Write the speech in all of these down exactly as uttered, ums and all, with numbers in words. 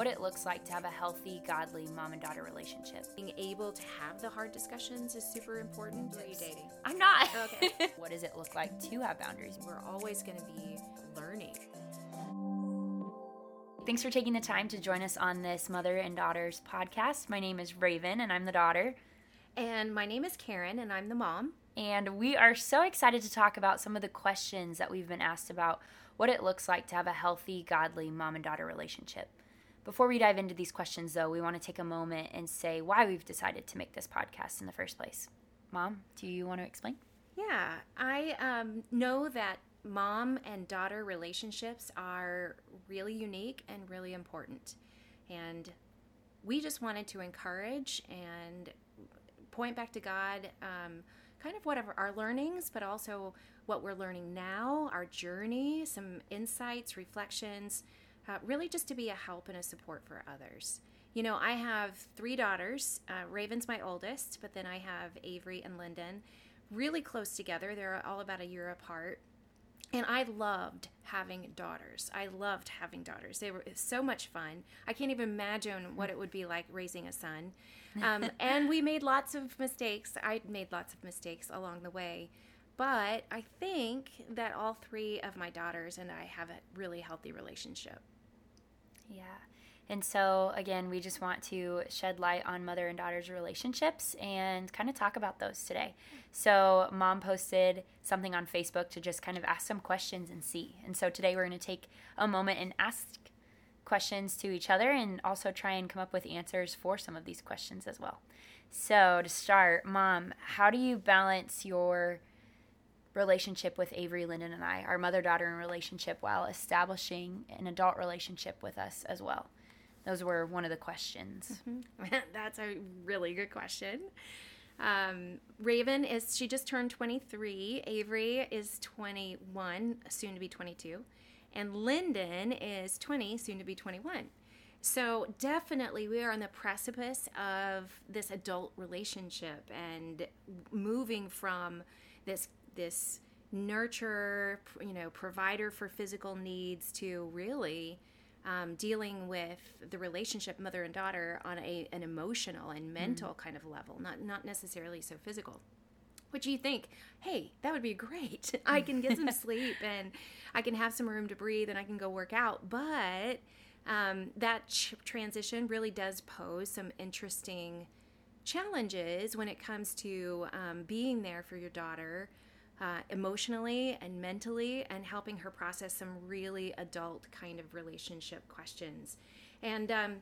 what it looks like to have a healthy, godly mom and daughter relationship. Being able to have the hard discussions is super important. Are you dating? I'm not. Okay. What does it look like to have boundaries? We're always going to be learning. Thanks for taking the time to join us on this Mother and Daughters podcast. My name is Raven, and I'm the daughter. And my name is Karen, and I'm the mom. And we are so excited to talk about some of the questions that we've been asked about what it looks like to have a healthy, godly mom and daughter relationship. Before we dive into these questions, though, we want to take a moment and say why we've decided to make this podcast in the first place. Mom, do you want to explain? Yeah, I um, know that mom and daughter relationships are really unique and really important. And we just wanted to encourage and point back to God, um, kind of whatever our learnings, but also what we're learning now, our journey, some insights, reflections, uh, really just to be a help and a support for others. You know, I have three daughters. Uh, Raven's my oldest, but then I have Avery and Lyndon, really close together. They're all about a year apart. And I loved having daughters. I loved having daughters. They were so much fun. I can't even imagine what it would be like raising a son. Um, and we made lots of mistakes. I made lots of mistakes along the way. But I think that all three of my daughters and I have a really healthy relationship. Yeah. And so, again, we just want to shed light on mother and daughter's relationships and kind of talk about those today. So Mom posted something on Facebook to just kind of ask some questions and see. And so today we're going to take a moment and ask questions to each other and also try and come up with answers for some of these questions as well. So to start, Mom, how do you balance your relationship with Avery, Lyndon, and I, our mother-daughter relationship, while establishing an adult relationship with us as well? Those were one of the questions. Mm-hmm. That's a really good question. Um, Raven is, she just turned twenty-three. Avery is twenty-one, soon to be twenty-two. And Lyndon is twenty, soon to be twenty-one. So definitely we are on the precipice of this adult relationship and moving from this this nurture, you know, provider for physical needs to really Um, dealing with the relationship mother and daughter on a an emotional and mental mm. kind of level, not not necessarily so physical. Which you think, hey, that would be great. I can get some sleep and I can have some room to breathe and I can go work out. But um, that ch- transition really does pose some interesting challenges when it comes to um, being there for your daughter Uh, emotionally and mentally, and helping her process some really adult kind of relationship questions. And um,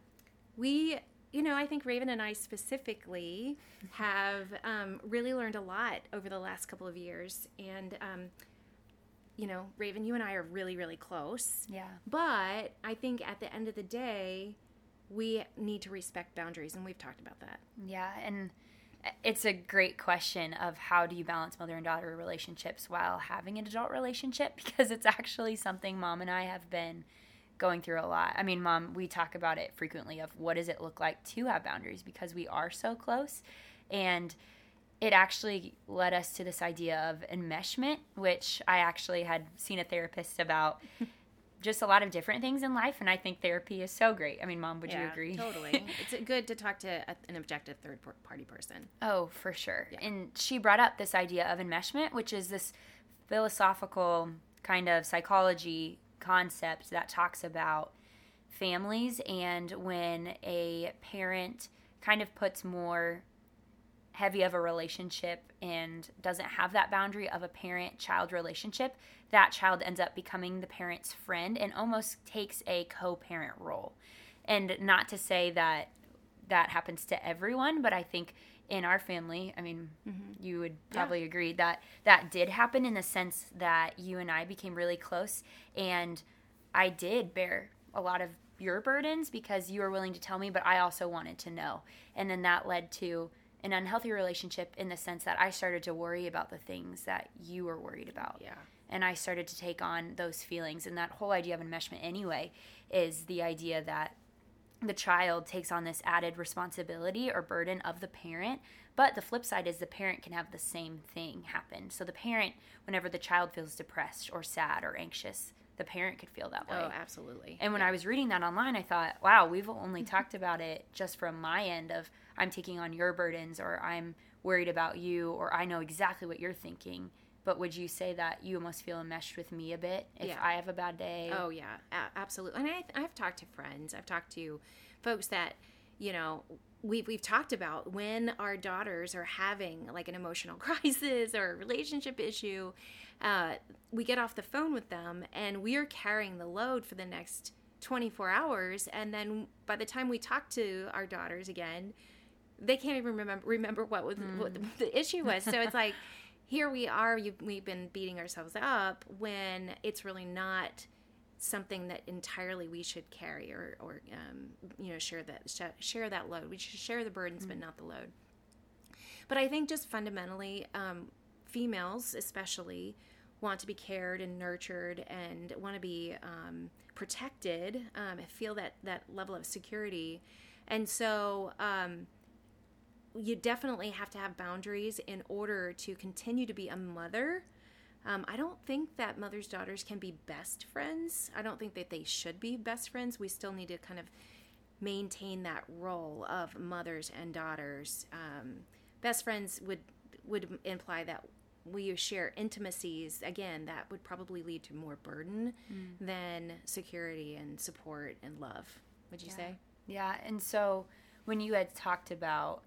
we, you know, I think Raven and I specifically have um, really learned a lot over the last couple of years. And, um, you know, Raven, you and I are really, really close. Yeah. But I think at the end of the day, we need to respect boundaries, and we've talked about that. Yeah, and it's a great question of how do you balance mother and daughter relationships while having an adult relationship, because it's actually something Mom and I have been going through a lot. I mean, Mom, we talk about it frequently of what does it look like to have boundaries, because we are so close. And it actually led us to this idea of enmeshment, which I actually had seen a therapist about just a lot of different things in life, and I think therapy is so great. I mean, Mom, would yeah, you agree? Totally. It's good to talk to a, an objective third-party person. Oh, for sure. Yeah. And she brought up this idea of enmeshment, which is this philosophical kind of psychology concept that talks about families and when a parent kind of puts more heavy of a relationship and doesn't have that boundary of a parent-child relationship, that child ends up becoming the parent's friend and almost takes a co-parent role. And not to say that that happens to everyone, but I think in our family, I mean, mm-hmm. you would probably yeah. agree that that did happen, in the sense that you and I became really close, and I did bear a lot of your burdens because you were willing to tell me, but I also wanted to know. And then that led to an unhealthy relationship, in the sense that I started to worry about the things that you were worried about. Yeah. And I started to take on those feelings. And that whole idea of enmeshment anyway is the idea that the child takes on this added responsibility or burden of the parent. But the flip side is the parent can have the same thing happen. So the parent, whenever the child feels depressed or sad or anxious, the parent could feel that way. Oh, absolutely. And when yeah. I was reading that online, I thought, wow, we've only talked about it just from my end of I'm taking on your burdens, or I'm worried about you, or I know exactly what you're thinking. But would you say that you almost feel enmeshed with me a bit if yeah. I have a bad day? Oh, yeah, a- absolutely. And I, I've talked to friends. I've talked to folks that, you know, we've, we've talked about when our daughters are having like an emotional crisis or a relationship issue, uh, we get off the phone with them and we are carrying the load for the next twenty-four hours. And then by the time we talk to our daughters again, they can't even remember remember what, was, mm. what the, the issue was. So it's like... Here we are, you've, we've been beating ourselves up when it's really not something that entirely we should carry or, or um, you know, share that sh- share that load. We should share the burdens, mm-hmm. but not the load. But I think just fundamentally, um, females especially want to be cared and nurtured and want to be um, protected um, and feel that, that level of security. And so... Um, you definitely have to have boundaries in order to continue to be a mother. Um, I don't think that mother's daughters can be best friends. I don't think that they should be best friends. We still need to kind of maintain that role of mothers and daughters. Um, best friends would would imply that we share intimacies. Again, that would probably lead to more burden mm. than security and support and love. Would you yeah. say? Yeah. And so when you had talked about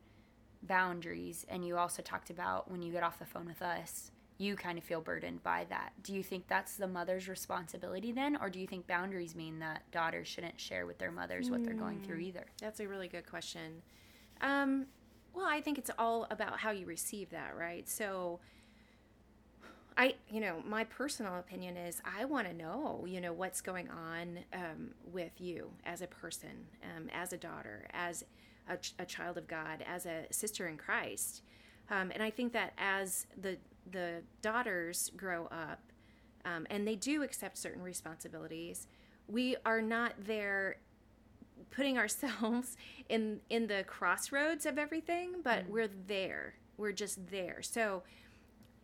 boundaries, and you also talked about when you get off the phone with us, you kind of feel burdened by that. Do you think that's the mother's responsibility then, or do you think boundaries mean that daughters shouldn't share with their mothers what they're going through either? That's a really good question. Um, well, I think it's all about how you receive that, right? So, I, you know, my personal opinion is I want to know, you know, what's going on um, with you as a person, um, as a daughter, as A, ch- a child of God, as a sister in Christ. Um, and I think that as the the daughters grow up, um, and they do accept certain responsibilities, we are not there putting ourselves in, in the crossroads of everything, but mm-hmm. we're there. We're just there. So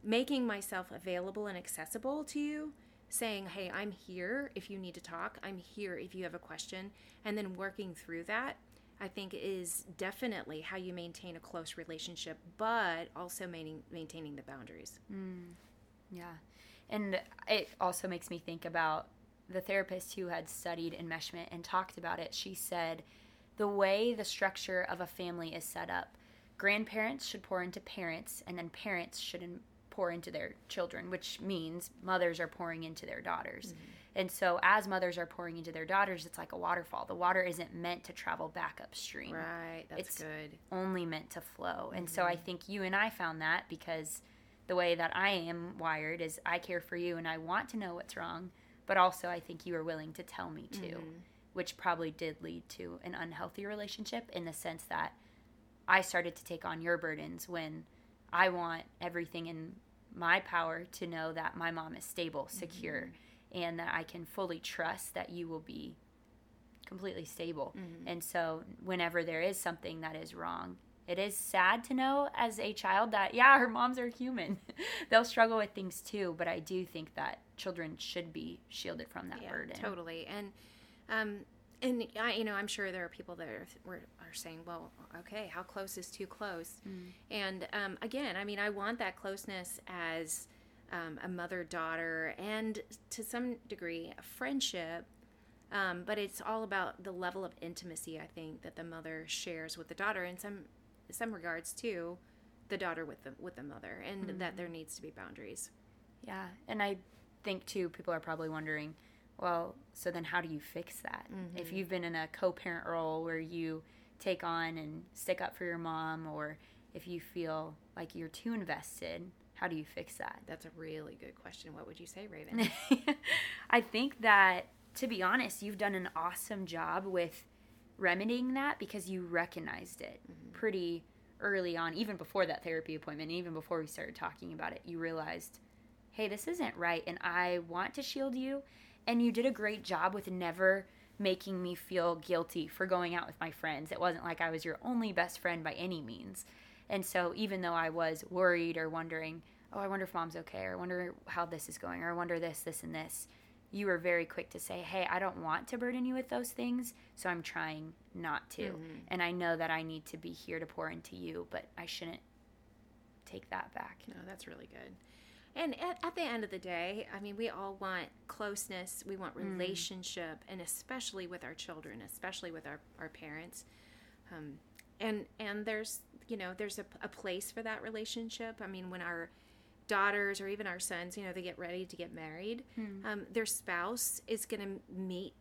making myself available and accessible to you, saying, hey, I'm here if you need to talk. I'm here if you have a question. And then working through that, I think, is definitely how you maintain a close relationship, but also main, maintaining the boundaries. Mm, yeah. And it also makes me think about the therapist who had studied enmeshment and talked about it. She said, the way the structure of a family is set up, grandparents should pour into parents, and then parents should in- pour into their children, which means mothers are pouring into their daughters. Mm-hmm. And so as mothers are pouring into their daughters, it's like a waterfall. The water isn't meant to travel back upstream. Right, that's it's good. It's only meant to flow. And mm-hmm. so I think you and I found that, because the way that I am wired is I care for you and I want to know what's wrong, but also I think you are willing to tell me too, mm-hmm. which probably did lead to an unhealthy relationship, in the sense that I started to take on your burdens when I want everything in my power to know that my mom is stable, secure, mm-hmm. and that I can fully trust that you will be completely stable. Mm-hmm. And so whenever there is something that is wrong, it is sad to know as a child that, yeah, her moms are human. They'll struggle with things too, but I do think that children should be shielded from that yeah, burden. Totally. And, um, and I, you know, I'm sure there are people that are, are saying, well, okay, how close is too close? Mm. And um, again, I mean, I want that closeness as... Um, a mother-daughter, and to some degree, a friendship. Um, but it's all about the level of intimacy, I think, that the mother shares with the daughter, in some some regards too, the daughter with the with the mother, and mm-hmm. that there needs to be boundaries. Yeah, and I think too, people are probably wondering, well, so then how do you fix that? Mm-hmm. If you've been in a co-parent role where you take on and stick up for your mom, or if you feel like you're too invested, how do you fix that? That's a really good question. What would you say, Raven? I think that, to be honest, you've done an awesome job with remedying that, because you recognized it mm-hmm. pretty early on, even before that therapy appointment, even before we started talking about it. You realized, hey, this isn't right, and I want to shield you. And you did a great job with never making me feel guilty for going out with my friends. It wasn't like I was your only best friend by any means. And so even though I was worried or wondering, oh, I wonder if mom's okay, or I wonder how this is going, or I wonder this, this, and this, you were very quick to say, hey, I don't want to burden you with those things, so I'm trying not to. Mm-hmm. And I know that I need to be here to pour into you, but I shouldn't take that back. No, that's really good. And at, at the end of the day, I mean, we all want closeness. We want relationship, mm-hmm. and especially with our children, especially with our, our parents. Um, and and there's, you know, there's a, a place for that relationship. I mean, when our daughters or even our sons, you know, they get ready to get married, mm-hmm. um, their spouse is going to meet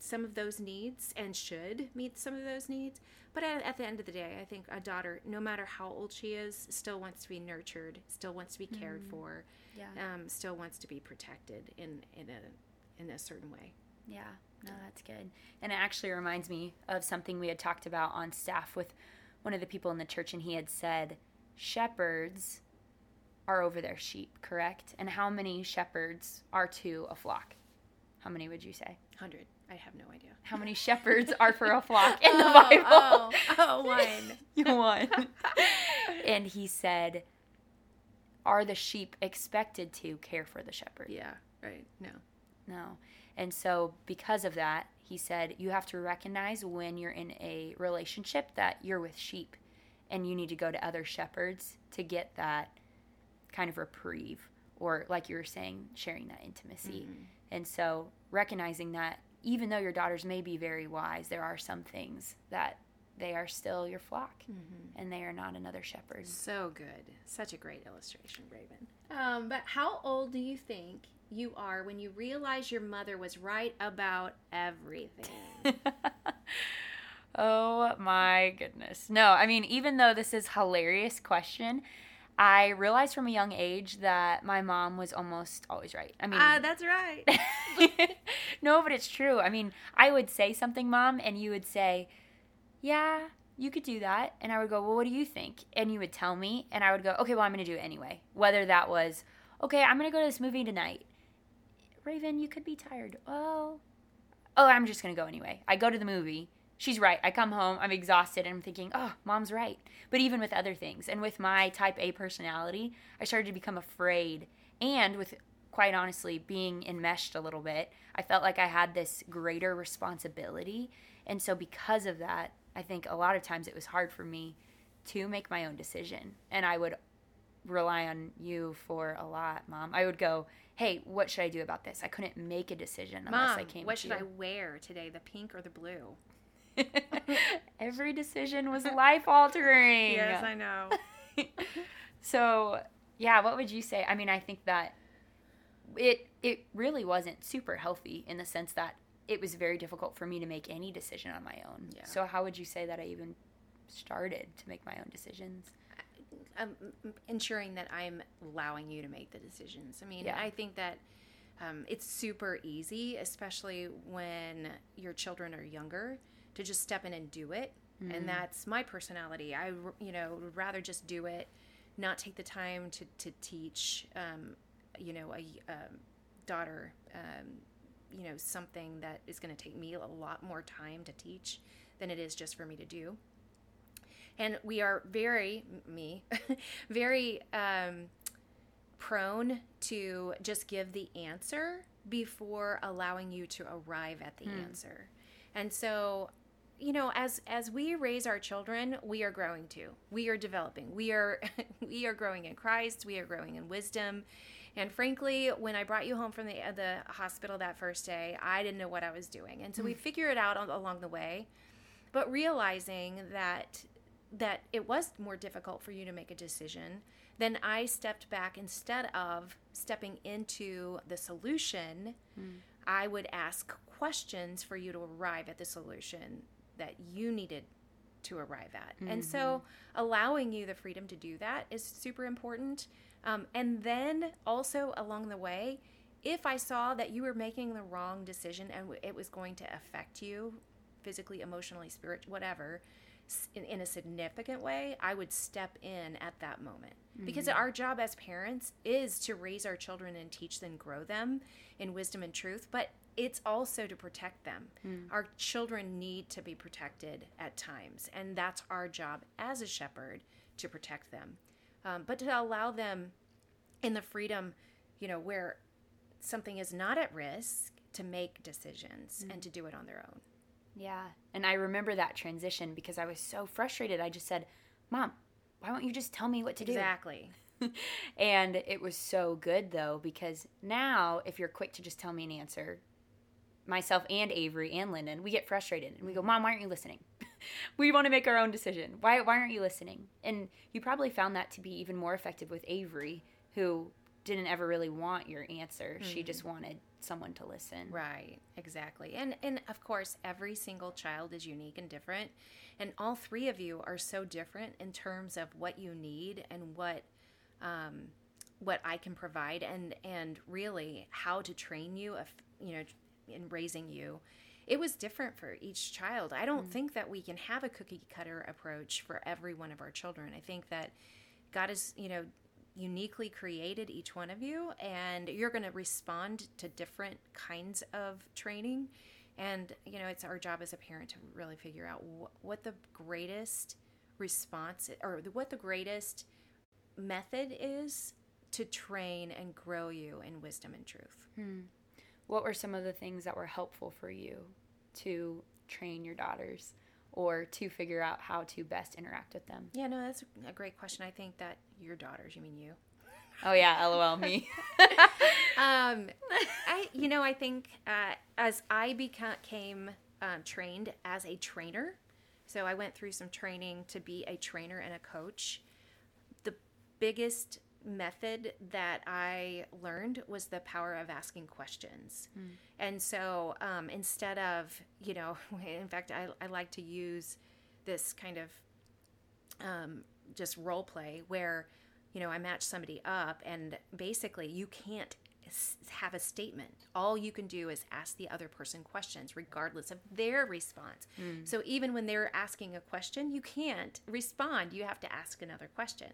some of those needs and should meet some of those needs. But at, at the end of the day, I think a daughter, no matter how old she is, still wants to be nurtured, still wants to be cared mm. for, yeah. um, still wants to be protected in, in a in a certain way. Yeah, no, that's good. And it actually reminds me of something we had talked about on staff with one of the people in the church, and he had said, shepherds are over their sheep, correct? And how many shepherds are to a flock? How many would you say? Hundred. I have no idea. How many shepherds are for a flock in oh, the Bible? Oh, oh one. One. And he said, are the sheep expected to care for the shepherd? Yeah, right. No. No. And so because of that, he said, you have to recognize when you're in a relationship that you're with sheep and you need to go to other shepherds to get that kind of reprieve, or like you were saying, sharing that intimacy. Mm-hmm. And so recognizing that even though your daughters may be very wise, there are some things that they are still your flock, mm-hmm. and they are not another shepherd. So good. Such a great illustration, Raven. Um, but how old do you think you are when you realize your mother was right about everything? Oh, my goodness. No, I mean, even though this is a hilarious question, I realized from a young age that my mom was almost always right. I mean, ah, uh, that's right. No, but it's true. I mean, I would say something, Mom, and you would say, yeah, you could do that. And I would go, well, what do you think? And you would tell me, and I would go, okay, well, I'm going to do it anyway. Whether that was, okay, I'm going to go to this movie tonight. Raven, you could be tired. Oh, oh, I'm just going to go anyway. I go to the movie. She's right. I come home, I'm exhausted, and I'm thinking, oh, Mom's right. But even with other things, and with my type A personality, I started to become afraid. And with, quite honestly, being enmeshed a little bit, I felt like I had this greater responsibility. And so because of that, I think a lot of times it was hard for me to make my own decision. And I would rely on you for a lot, Mom. I would go, hey, what should I do about this? I couldn't make a decision unless Mom, I came to you. What should I wear today, the pink or the blue? Every decision was life-altering. Yes, I know. So, yeah, what would you say? I mean, I think that it it really wasn't super healthy in the sense that it was very difficult for me to make any decision on my own. Yeah. So how would you say that I even started to make my own decisions? I'm ensuring that I'm allowing you to make the decisions. I mean, yeah. I think that um, it's super easy, especially when your children are younger, to just step in and do it. Mm-hmm. And that's my personality. I, you know, would rather just do it, not take the time to, to teach, um, you know, a, a daughter, um, you know, something that is going to take me a lot more time to teach than it is just for me to do. And we are very, me, very um, prone to just give the answer before allowing you to arrive at the mm. answer. And so, you know, as, as we raise our children, we are growing too. We are developing. We are we are growing in Christ. We are growing in wisdom. And frankly, when I brought you home from the the hospital that first day, I didn't know what I was doing. And so we figure it out along the way. But realizing that that it was more difficult for you to make a decision, then I stepped back. Instead of stepping into the solution, mm. I would ask questions for you to arrive at the solution that you needed to arrive at. Mm-hmm. And so allowing you the freedom to do that is super important. Um, and then also along the way, if I saw that you were making the wrong decision and it was going to affect you physically, emotionally, spiritually, whatever, in, in a significant way, I would step in at that moment. Mm-hmm. Because our job as parents is to raise our children and teach them, grow them in wisdom and truth. But it's also to protect them. Mm. Our children need to be protected at times, and that's our job as a shepherd, to protect them. Um, but to allow them in the freedom, you know, where something is not at risk, to make decisions mm-hmm. and to do it on their own. Yeah. And I remember that transition because I was so frustrated. I just said, Mom, why won't you just tell me what to exactly. do? Exactly. And it was so good, though, because now if you're quick to just tell me an answer, myself and Avery and Lyndon, we get frustrated. And we go, Mom, why aren't you listening? We want to make our own decision. Why, why aren't you listening? And you probably found that to be even more effective with Avery, who didn't ever really want your answer. Mm-hmm. She just wanted someone to listen. Right, exactly. And and of course, every single child is unique and different. And all three of you are so different in terms of what you need and what um, what I can provide and, and really how to train you, if, you know, in raising you. It was different for each child. I don't mm-hmm. think that we can have a cookie cutter approach for every one of our children. I think that God is, you know, uniquely created each one of you, and you're going to respond to different kinds of training. And, you know, it's our job as a parent to really figure out wh- what the greatest response or the, what the greatest method is to train and grow you in wisdom and truth. Hmm. What were some of the things that were helpful for you to train your daughters or to figure out how to best interact with them? Yeah, no, that's a great question. I think that your daughters, you mean you? Oh, yeah, LOL, me. um, I, you know, I think uh, as I became uh, trained as a trainer, so I went through some training to be a trainer and a coach, the biggest method that I learned was the power of asking questions. Mm. And so um, instead of, you know, in fact, I, I like to use this kind of um, just role play where, you know, I match somebody up and basically you can't have a statement. All you can do is ask the other person questions regardless of their response. Mm. So even when they're asking a question, you can't respond. You have to ask another question.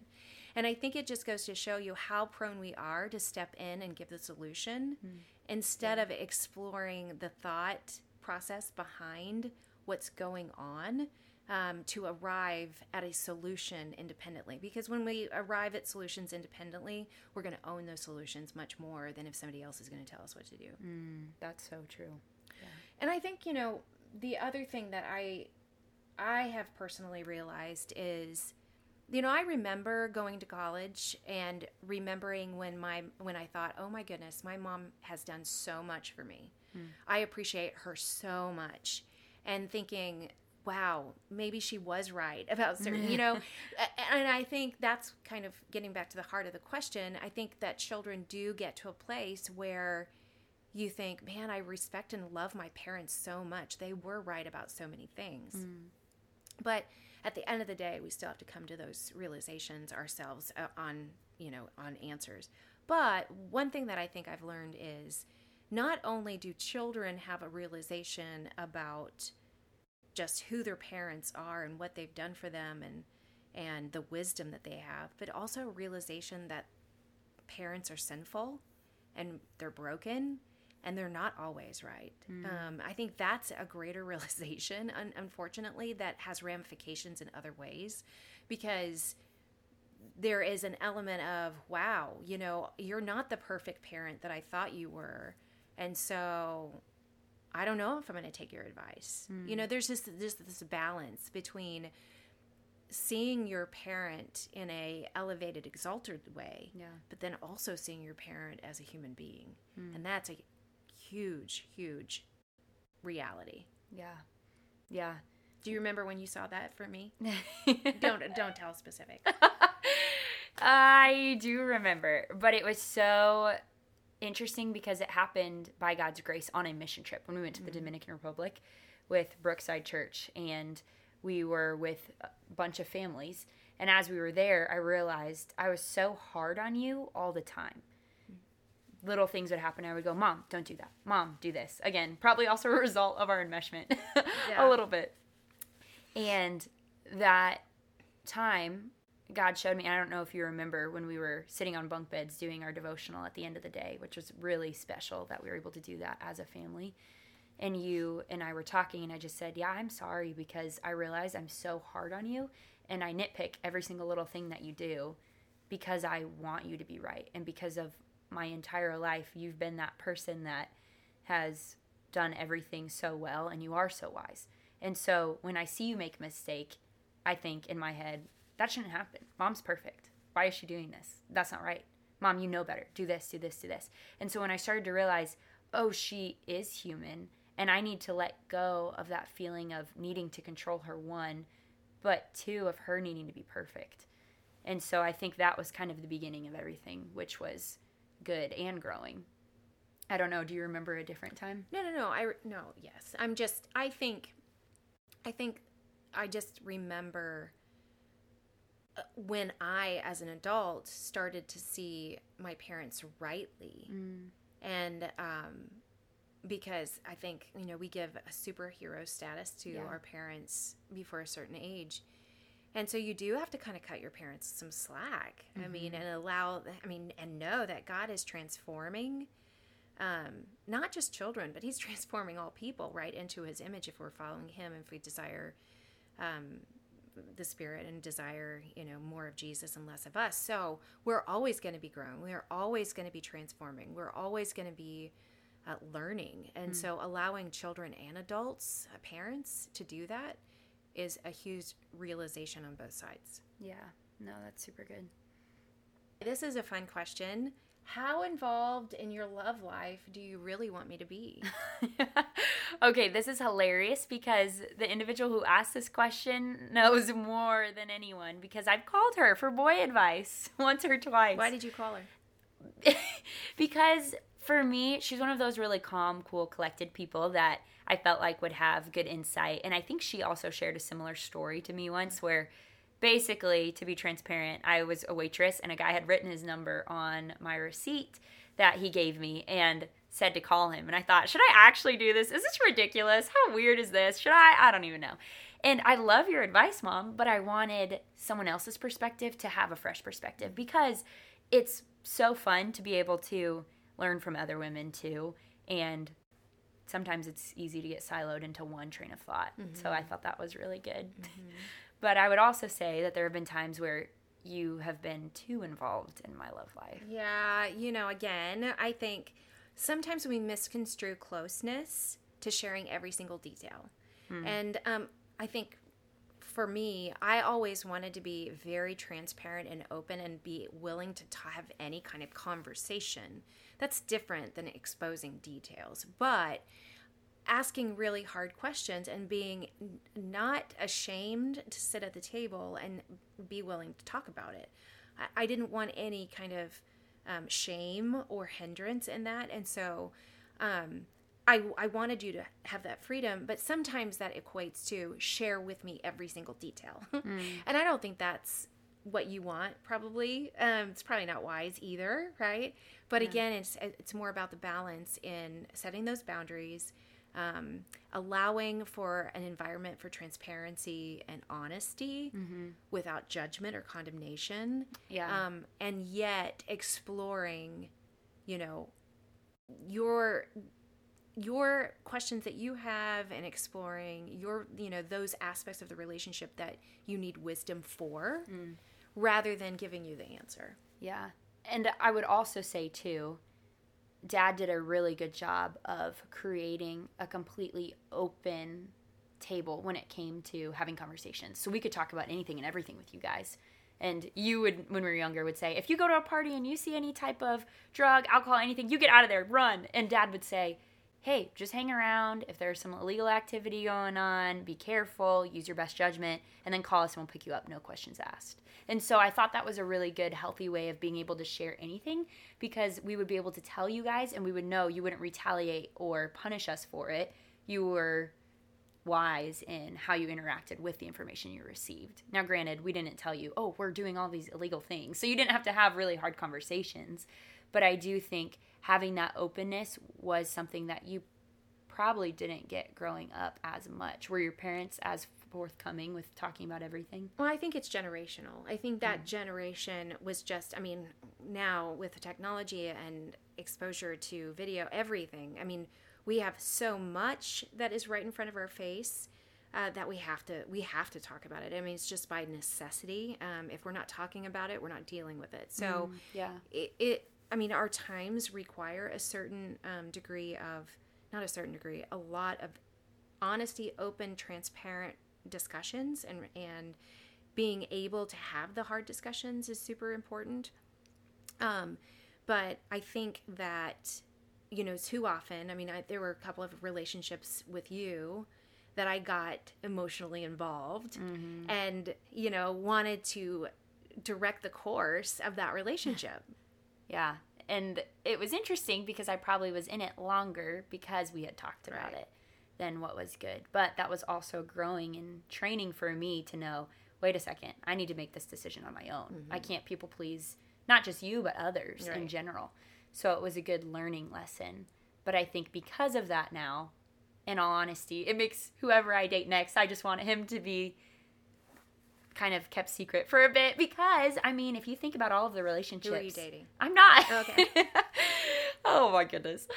And I think it just goes to show you how prone we are to step in and give the solution mm. instead yeah. of exploring the thought process behind what's going on um, to arrive at a solution independently. Because when we arrive at solutions independently, we're going to own those solutions much more than if somebody else is going to tell us what to do. Mm, that's so true. Yeah. And I think, you know, the other thing that I I have personally realized is, you know, I remember going to college and remembering when my when I thought, oh my goodness, my mom has done so much for me. Mm. I appreciate her so much. And thinking, wow, maybe she was right about certain, you know. And I think that's kind of getting back to the heart of the question. I think that children do get to a place where you think, man, I respect and love my parents so much. They were right about so many things. Mm. But at the end of the day, we still have to come to those realizations ourselves on, you know, on answers. But one thing that I think I've learned is not only do children have a realization about just who their parents are and what they've done for them and and the wisdom that they have, but also a realization that parents are sinful and they're broken and they're not always right. Mm. Um, I think that's a greater realization, un- unfortunately, that has ramifications in other ways, because there is an element of, wow, you know, you're not the perfect parent that I thought you were. And so I don't know if I'm going to take your advice. Mm. You know, there's just this, this balance between seeing your parent in a elevated, exalted way, yeah. but then also seeing your parent as a human being. Mm. And that's a huge, huge reality. Yeah. Yeah. Do you remember when you saw that for me? don't don't tell specific. I do remember, but it was so interesting because it happened by God's grace on a mission trip when we went to the mm-hmm. Dominican Republic with Brookside Church, and we were with a bunch of families. And as we were there, I realized I was so hard on you all the time. Little things would happen. I would go, Mom, don't do that. Mom, do this. Again, probably also a result of our enmeshment yeah. a little bit. And that time, God showed me, I don't know if you remember, when we were sitting on bunk beds doing our devotional at the end of the day, which was really special that we were able to do that as a family. And you and I were talking, and I just said, yeah, I'm sorry because I realize I'm so hard on you, and I nitpick every single little thing that you do because I want you to be right, and because of my entire life, you've been that person that has done everything so well, and you are so wise. And so when I see you make a mistake, I think in my head, that shouldn't happen. Mom's perfect. Why is she doing this? That's not right. Mom, you know better. Do this, do this, do this. And so when I started to realize, oh, she is human, and I need to let go of that feeling of needing to control her, one, but two, of her needing to be perfect. And so I think that was kind of the beginning of everything, which was good and growing. I don't know. Do you remember a different time? No, no, no. I no. Yes. I'm just, I think, I think I just remember when I, as an adult, started to see my parents rightly. Mm. And um, because I think, you know, we give a superhero status to yeah. our parents before a certain age. And so you do have to kind of cut your parents some slack. Mm-hmm. I mean, and allow, I mean, and know that God is transforming um, not just children, but he's transforming all people right into his image if we're following him, if we desire um, the Spirit and desire, you know, more of Jesus and less of us. So we're always going to be growing. We're always going to be transforming. We're always going to be uh, learning. And mm-hmm. so allowing children and adults, uh, parents, to do that is a huge realization on both sides. Yeah. No, that's super good. This is a fun question. How involved in your love life do you really want me to be? Okay, this is hilarious because the individual who asked this question knows more than anyone because I've called her for boy advice once or twice. Why did you call her? Because for me, she's one of those really calm, cool, collected people that I felt like would have good insight. And I think she also shared a similar story to me once where basically, to be transparent, I was a waitress and a guy had written his number on my receipt that he gave me and said to call him. And I thought, should I actually do this? Is this ridiculous? How weird is this? Should I? I don't even know. And I love your advice, Mom, but I wanted someone else's perspective to have a fresh perspective because it's so fun to be able to learn from other women too. And sometimes it's easy to get siloed into one train of thought. Mm-hmm. So I thought that was really good. Mm-hmm. But I would also say that there have been times where you have been too involved in my love life. Yeah, you know, again, I think sometimes we misconstrue closeness to sharing every single detail. Mm-hmm. And um, I think for me, I always wanted to be very transparent and open and be willing to t- have any kind of conversation. That's different than exposing details. But asking really hard questions and being not ashamed to sit at the table and be willing to talk about it. I didn't want any kind of um, shame or hindrance in that. And so um, I, I wanted you to have that freedom, but sometimes that equates to share with me every single detail. Mm. And I don't think that's what you want, probably. Um, it's probably not wise either, right? But yeah. Again, it's, it's more about the balance in setting those boundaries, Um, allowing for an environment for transparency and honesty mm-hmm. without judgment or condemnation. Yeah. Um, and yet exploring, you know, your, your questions that you have and exploring your, you know, those aspects of the relationship that you need wisdom for mm. rather than giving you the answer. Yeah. And I would also say too, Dad did a really good job of creating a completely open table when it came to having conversations. So we could talk about anything and everything with you guys. And you would, when we were younger, would say, if you go to a party and you see any type of drug, alcohol, anything, you get out of there, run. And Dad would say, hey, just hang around. If there's some illegal activity going on, be careful, use your best judgment, and then call us and we'll pick you up, no questions asked. And so I thought that was a really good, healthy way of being able to share anything because we would be able to tell you guys and we would know you wouldn't retaliate or punish us for it. You were wise in how you interacted with the information you received. Now, granted, we didn't tell you, oh, we're doing all these illegal things. So you didn't have to have really hard conversations. But I do think having that openness was something that you probably didn't get growing up as much. Were your parents as forthcoming with talking about everything? Well, I think it's generational. I think that mm. generation was just, I mean, now with the technology and exposure to video, everything. I mean, we have so much that is right in front of our face uh, that we have to we have to talk about it. I mean, it's just by necessity. Um, if we're not talking about it, we're not dealing with it. So mm, yeah, it. it I mean, our times require a certain um, degree of not a certain degree, a lot of honesty, open, transparent discussions, and and being able to have the hard discussions is super important. Um, but I think that, you know, too often, I mean, I, there were a couple of relationships with you that I got emotionally involved mm-hmm. and, you know, wanted to direct the course of that relationship. Yeah. And it was interesting because I probably was in it longer because we had talked about right. it than what was good. But that was also growing and training for me to know, wait a second, I need to make this decision on my own. Mm-hmm. I can't people please, not just you, but others right. in general. So it was a good learning lesson. But I think because of that now, in all honesty, it makes whoever I date next, I just want him to be kind of kept secret for a bit because, I mean, if you think about all of the relationships. Who are you dating? I'm not. Okay. Oh, my goodness.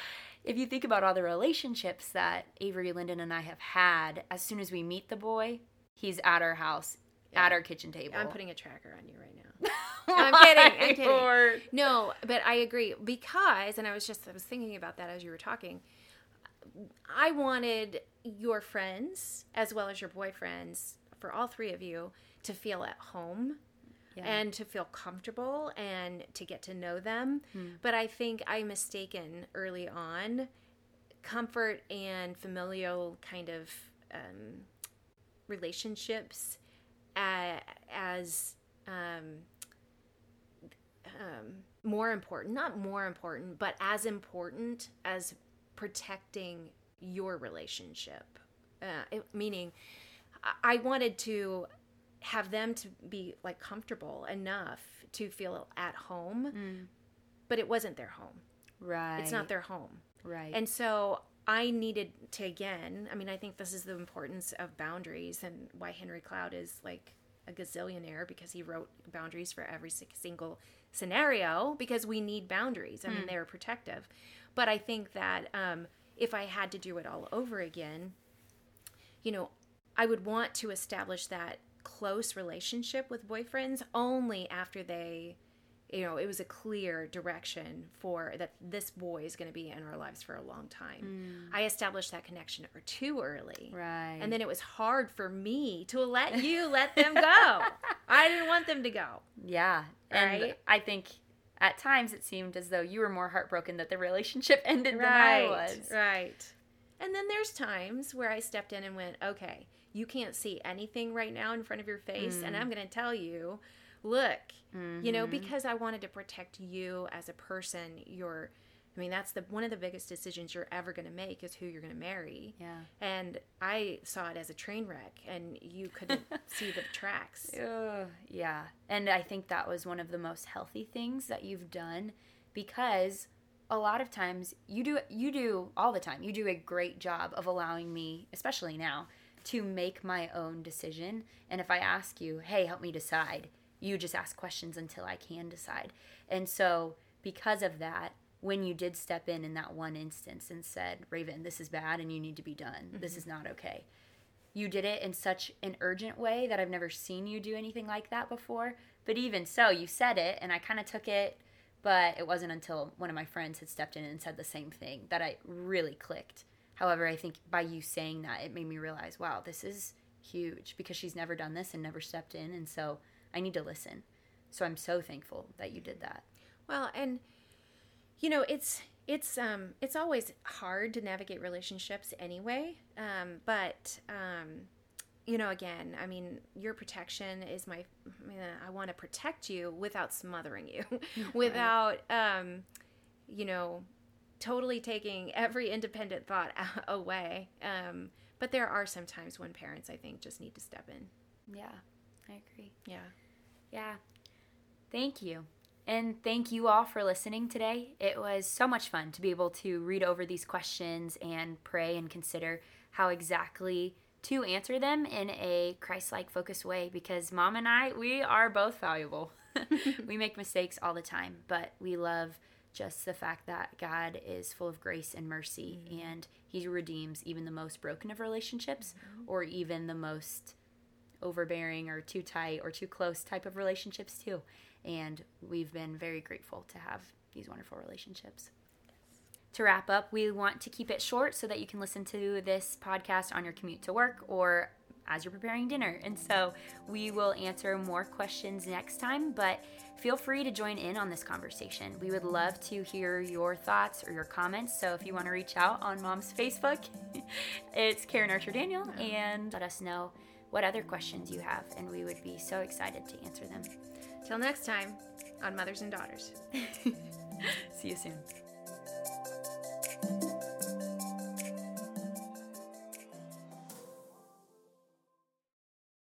If you think about all the relationships that Avery, Lyndon, and I have had, as soon as we meet the boy, he's at our house, yeah. at our kitchen table. I'm putting a tracker on you right now. No, I'm kidding. I'm kidding. Lord. No, but I agree because, and I was just, I was thinking about that as you were talking. I wanted your friends as well as your boyfriends, for all three of you, to feel at home yeah. and to feel comfortable and to get to know them. Hmm. But I think I mistaken early on comfort and familial kind of um, relationships uh, as um, um, more important, not more important, but as important as protecting your relationship. Uh, it, meaning I wanted to have them to be like comfortable enough to feel at home, mm. but it wasn't their home. Right. It's not their home. Right. And so I needed to, again, I mean, I think this is the importance of boundaries and why Henry Cloud is like a gazillionaire because he wrote boundaries for every single scenario because we need boundaries. I mm. mean, they're protective. But I think that um, if I had to do it all over again, you know, I would want to establish that close relationship with boyfriends only after they, you know, it was a clear direction for that this boy is going to be in our lives for a long time. Mm. I established that connection or too early. Right. And then it was hard for me to let you let them go. I didn't want them to go. Yeah. Right. And I think at times it seemed as though you were more heartbroken that the relationship ended right. than I was. Right. And then there's times where I stepped in and went, okay, you can't see anything right now in front of your face, mm. and I'm going to tell you, look, mm-hmm. you know, because I wanted to protect you as a person. Your, I mean, that's the one of the biggest decisions you're ever going to make is who you're going to marry. Yeah. And I saw it as a train wreck, and you couldn't see the tracks. Uh, yeah. And I think that was one of the most healthy things that you've done, because a lot of times you do you do all the time. You do a great job of allowing me, especially now, to make my own decision. And if I ask you, hey, help me decide, you just ask questions until I can decide. And so because of that, when you did step in in that one instance and said, Raven, this is bad and you need to be done. Mm-hmm. This is not okay. You did it in such an urgent way that I've never seen you do anything like that before. But even so, you said it and I kind of took it, but it wasn't until one of my friends had stepped in and said the same thing that I really clicked. However, I think by you saying that, it made me realize, wow, this is huge because she's never done this and never stepped in. And so I need to listen. So I'm so thankful that you did that. Well, and, you know, it's it's um, it's always hard to navigate relationships anyway. Um, but, um, you know, again, I mean, your protection is my I – mean, I want to protect you without smothering you, without, um, you know – totally taking every independent thought away. Um, but there are some times when parents, I think, just need to step in. Yeah, I agree. Yeah. Yeah. Thank you. And thank you all for listening today. It was so much fun to be able to read over these questions and pray and consider how exactly to answer them in a Christ-like focused way, because Mom and I, we are both valuable. We make mistakes all the time, but we love just the fact that God is full of grace and mercy, mm-hmm. and he redeems even the most broken of relationships, mm-hmm. or even the most overbearing or too tight or too close type of relationships too. And we've been very grateful to have these wonderful relationships. Yes. to wrap up, we want to keep it short so that you can listen to this podcast on your commute to work or as you're preparing dinner. And so we will answer more questions next time, but feel free to join in on this conversation. We would love to hear your thoughts or your comments. So if you want to reach out on Mom's Facebook, it's Karen Archer-Daniel, and let us know what other questions you have, and we would be so excited to answer them. Till next time on Mothers and Daughters. See you soon.